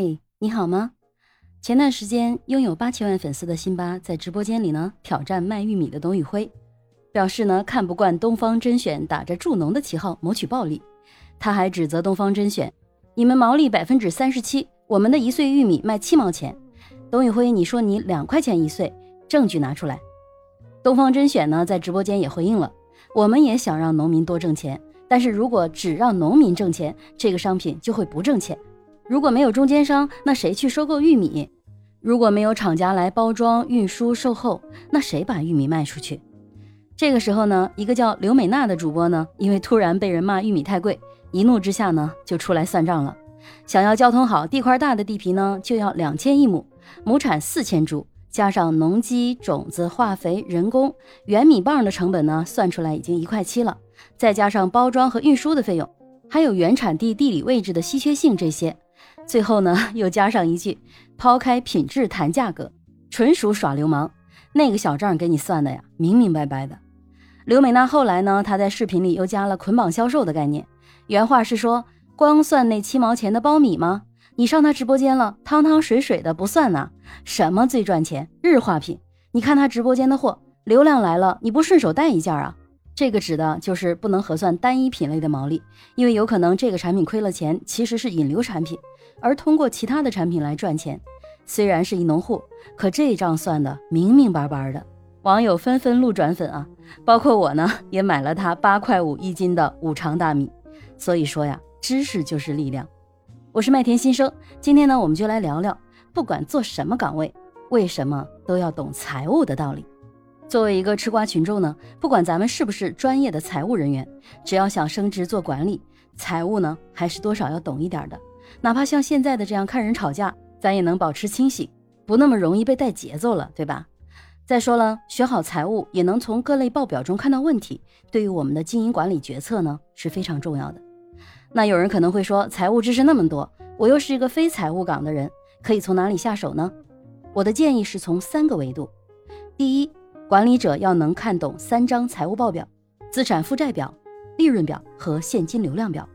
嘿，你好吗？前段时间拥有87万粉丝的辛巴在直播间里呢挑战卖玉米的董宇辉，表示呢看不惯东方甄选打着助农的旗号谋取暴利。他还指责东方甄选，你们毛利 37%， 我们的一穗玉米卖7毛钱，董宇辉你说你2块钱一穗，证据拿出来。东方甄选呢在直播间也回应了，我们也想让农民多挣钱，但是如果只让农民挣钱，这个商品就会不挣钱。如果没有中间商，那谁去收购玉米？如果没有厂家来包装、运输、售后，那谁把玉米卖出去？这个时候呢，一个叫刘美娜的主播呢，因为突然被人骂玉米太贵，一怒之下呢，就出来算账了。想要交通好、地块大的地皮呢，就要2000亿亩，亩产4000株，加上农机、种子、化肥、人工，原米棒的成本呢，算出来已经1.7块了。再加上包装和运输的费用，还有原产地地理位置的稀缺性这些，最后呢又加上一句抛开品质谈价格，纯属耍流氓，那个小账给你算的呀明明白白的。刘美娜后来呢，她在视频里又加了捆绑销售的概念，原话是说，光算那7毛钱的苞米吗？你上她直播间了，汤汤水水的不算呐，什么最赚钱日化品，你看她直播间的货流量来了，你不顺手带一件啊？这个指的就是不能核算单一品类的毛利，因为有可能这个产品亏了钱，其实是引流产品，而通过其他的产品来赚钱。虽然是一农户，可这一账算的明明白白的。网友纷纷路转粉啊，包括我呢，也买了他8.5块1斤的五常大米。所以说呀，知识就是力量。我是麦田新生，今天呢，我们就来聊聊，不管做什么岗位，为什么都要懂财务的道理。作为一个吃瓜群众呢，不管咱们是不是专业的财务人员，只要想升职做管理，财务呢还是多少要懂一点的。哪怕像现在的这样看人吵架，咱也能保持清醒，不那么容易被带节奏了，对吧？再说了，学好财务也能从各类报表中看到问题，对于我们的经营管理决策呢是非常重要的。那有人可能会说，财务知识那么多，我又是一个非财务岗的人，可以从哪里下手呢？我的建议是从3个维度。第一，管理者要能看懂3张财务报表，资产负债表、利润表和现金流量表。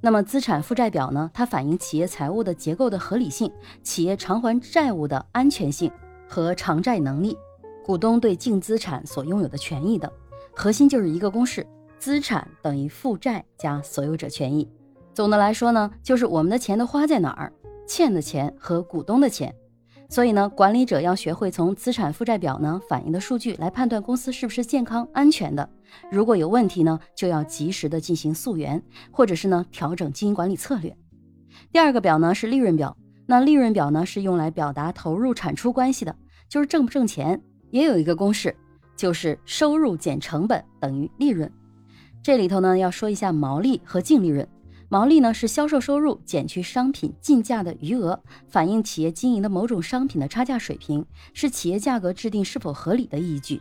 那么资产负债表呢，它反映企业财务的结构的合理性、企业偿还债务的安全性和偿债能力、股东对净资产所拥有的权益等。核心就是一个公式，资产等于负债加所有者权益。总的来说呢，就是我们的钱都花在哪儿，欠的钱和股东的钱。所以呢，管理者要学会从资产负债表呢反映的数据来判断公司是不是健康安全的。如果有问题呢，就要及时的进行溯源，或者是呢调整经营管理策略。第二个表呢是利润表。那利润表呢是用来表达投入产出关系的，就是挣不挣钱。也有一个公式，就是收入减成本等于利润。这里头呢要说一下毛利和净利润。毛利呢是销售收入减去商品进价的余额，反映企业经营的某种商品的差价水平，是企业价格制定是否合理的依据。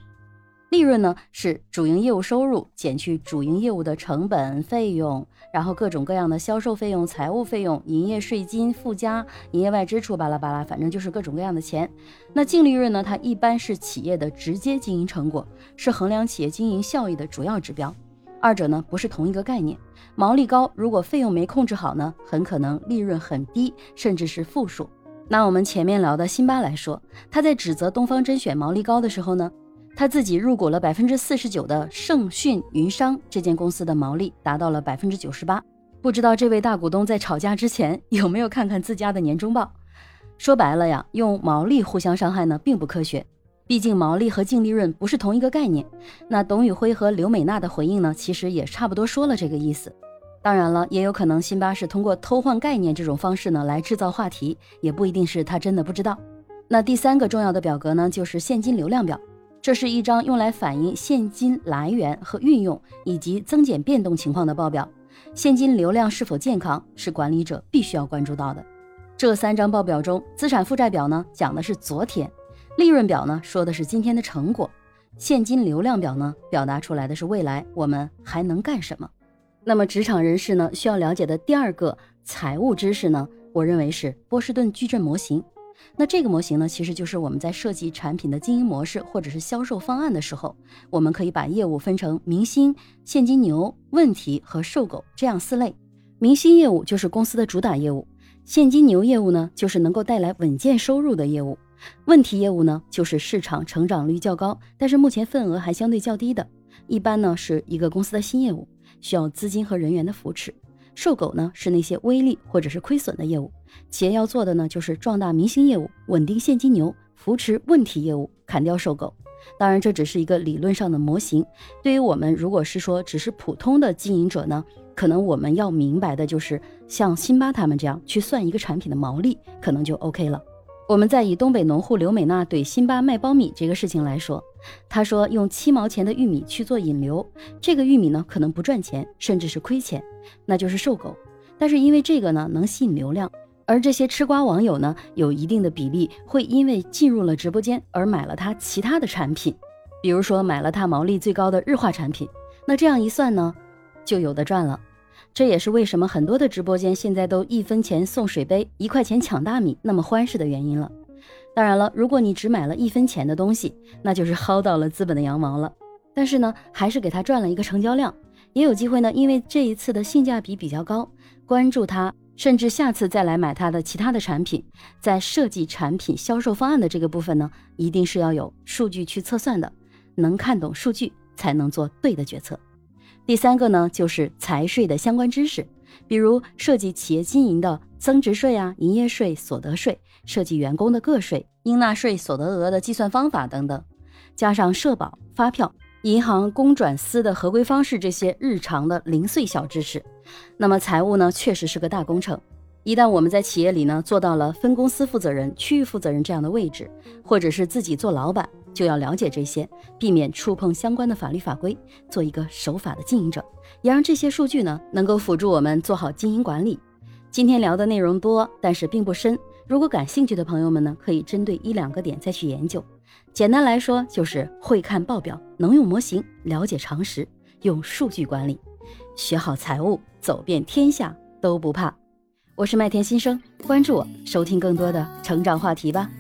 利润呢是主营业务收入减去主营业务的成本费用，然后各种各样的销售费用、财务费用、营业税金、附加、营业外支出，巴拉巴拉，反正就是各种各样的钱。那净利润呢，它一般是企业的直接经营成果，是衡量企业经营效益的主要指标。二者呢不是同一个概念，毛利高如果费用没控制好呢，很可能利润很低，甚至是负数。那我们前面聊的辛巴来说，他在指责东方甄选毛利高的时候呢，他自己入股了 49% 的盛讯云商，这间公司的毛利达到了 98%。 不知道这位大股东在吵架之前有没有看看自家的年终报。说白了呀，用毛利互相伤害呢并不科学，毕竟毛利和净利润不是同一个概念。那董宇辉和刘美娜的回应呢，其实也差不多说了这个意思。当然了，也有可能辛巴是通过偷换概念这种方式呢来制造话题，也不一定是他真的不知道。那第3个重要的表格呢，就是现金流量表。这是一张用来反映现金来源和运用以及增减变动情况的报表。现金流量是否健康是管理者必须要关注到的。这3张报表中，资产负债表呢讲的是昨天，利润表呢说的是今天的成果，现金流量表呢表达出来的是未来我们还能干什么。那么职场人士呢需要了解的第2个财务知识呢，我认为是波士顿矩阵模型。那这个模型呢，其实就是我们在设计产品的经营模式或者是销售方案的时候，我们可以把业务分成明星、现金牛、问题和受狗这样4类。明星业务就是公司的主打业务，现金牛业务呢，就是能够带来稳健收入的业务。问题业务呢，就是市场成长率较高，但是目前份额还相对较低的。一般呢，是一个公司的新业务，需要资金和人员的扶持。收购呢，是那些微利或者是亏损的业务。企业要做的呢，就是壮大明星业务，稳定现金牛，扶持问题业务，砍掉收购。当然这只是一个理论上的模型，对于我们如果是说只是普通的经营者呢，可能我们要明白的就是像辛巴他们这样去算一个产品的毛利，可能就 OK 了。我们再以东北农户刘美娜对辛巴卖苞米这个事情来说，她说用7毛钱的玉米去做引流，这个玉米呢可能不赚钱，甚至是亏钱，那就是收购。但是因为这个呢能吸引流量，而这些吃瓜网友呢，有一定的比例会因为进入了直播间而买了他其他的产品，比如说买了他毛利最高的日化产品，那这样一算呢，就有的赚了。这也是为什么很多的直播间现在都1分钱送水杯，1块钱抢大米那么欢实的原因了。当然了，如果你只买了1分钱的东西，那就是薅到了资本的羊毛了，但是呢，还是给他赚了一个成交量。也有机会呢，因为这一次的性价比比较高，关注他，甚至下次再来买它的其他的产品。在设计产品销售方案的这个部分呢，一定是要有数据去测算的，能看懂数据才能做对的决策。第三个呢，就是财税的相关知识，比如涉及企业经营的增值税啊、营业税、所得税，涉及员工的个税、应纳税所得额的计算方法等等，加上社保、发票、银行公转私的合规方式，这些日常的零碎小知识。那么财务呢，确实是个大工程。一旦我们在企业里呢做到了分公司负责人、区域负责人这样的位置，或者是自己做老板，就要了解这些，避免触碰相关的法律法规，做一个守法的经营者，也让这些数据呢能够辅助我们做好经营管理。今天聊的内容多，但是并不深，如果感兴趣的朋友们呢，可以针对1-2个点再去研究。简单来说，就是会看报表，能用模型，了解常识，用数据管理，学好财务，走遍天下都不怕。我是麦田新生，关注我，收听更多的成长话题吧。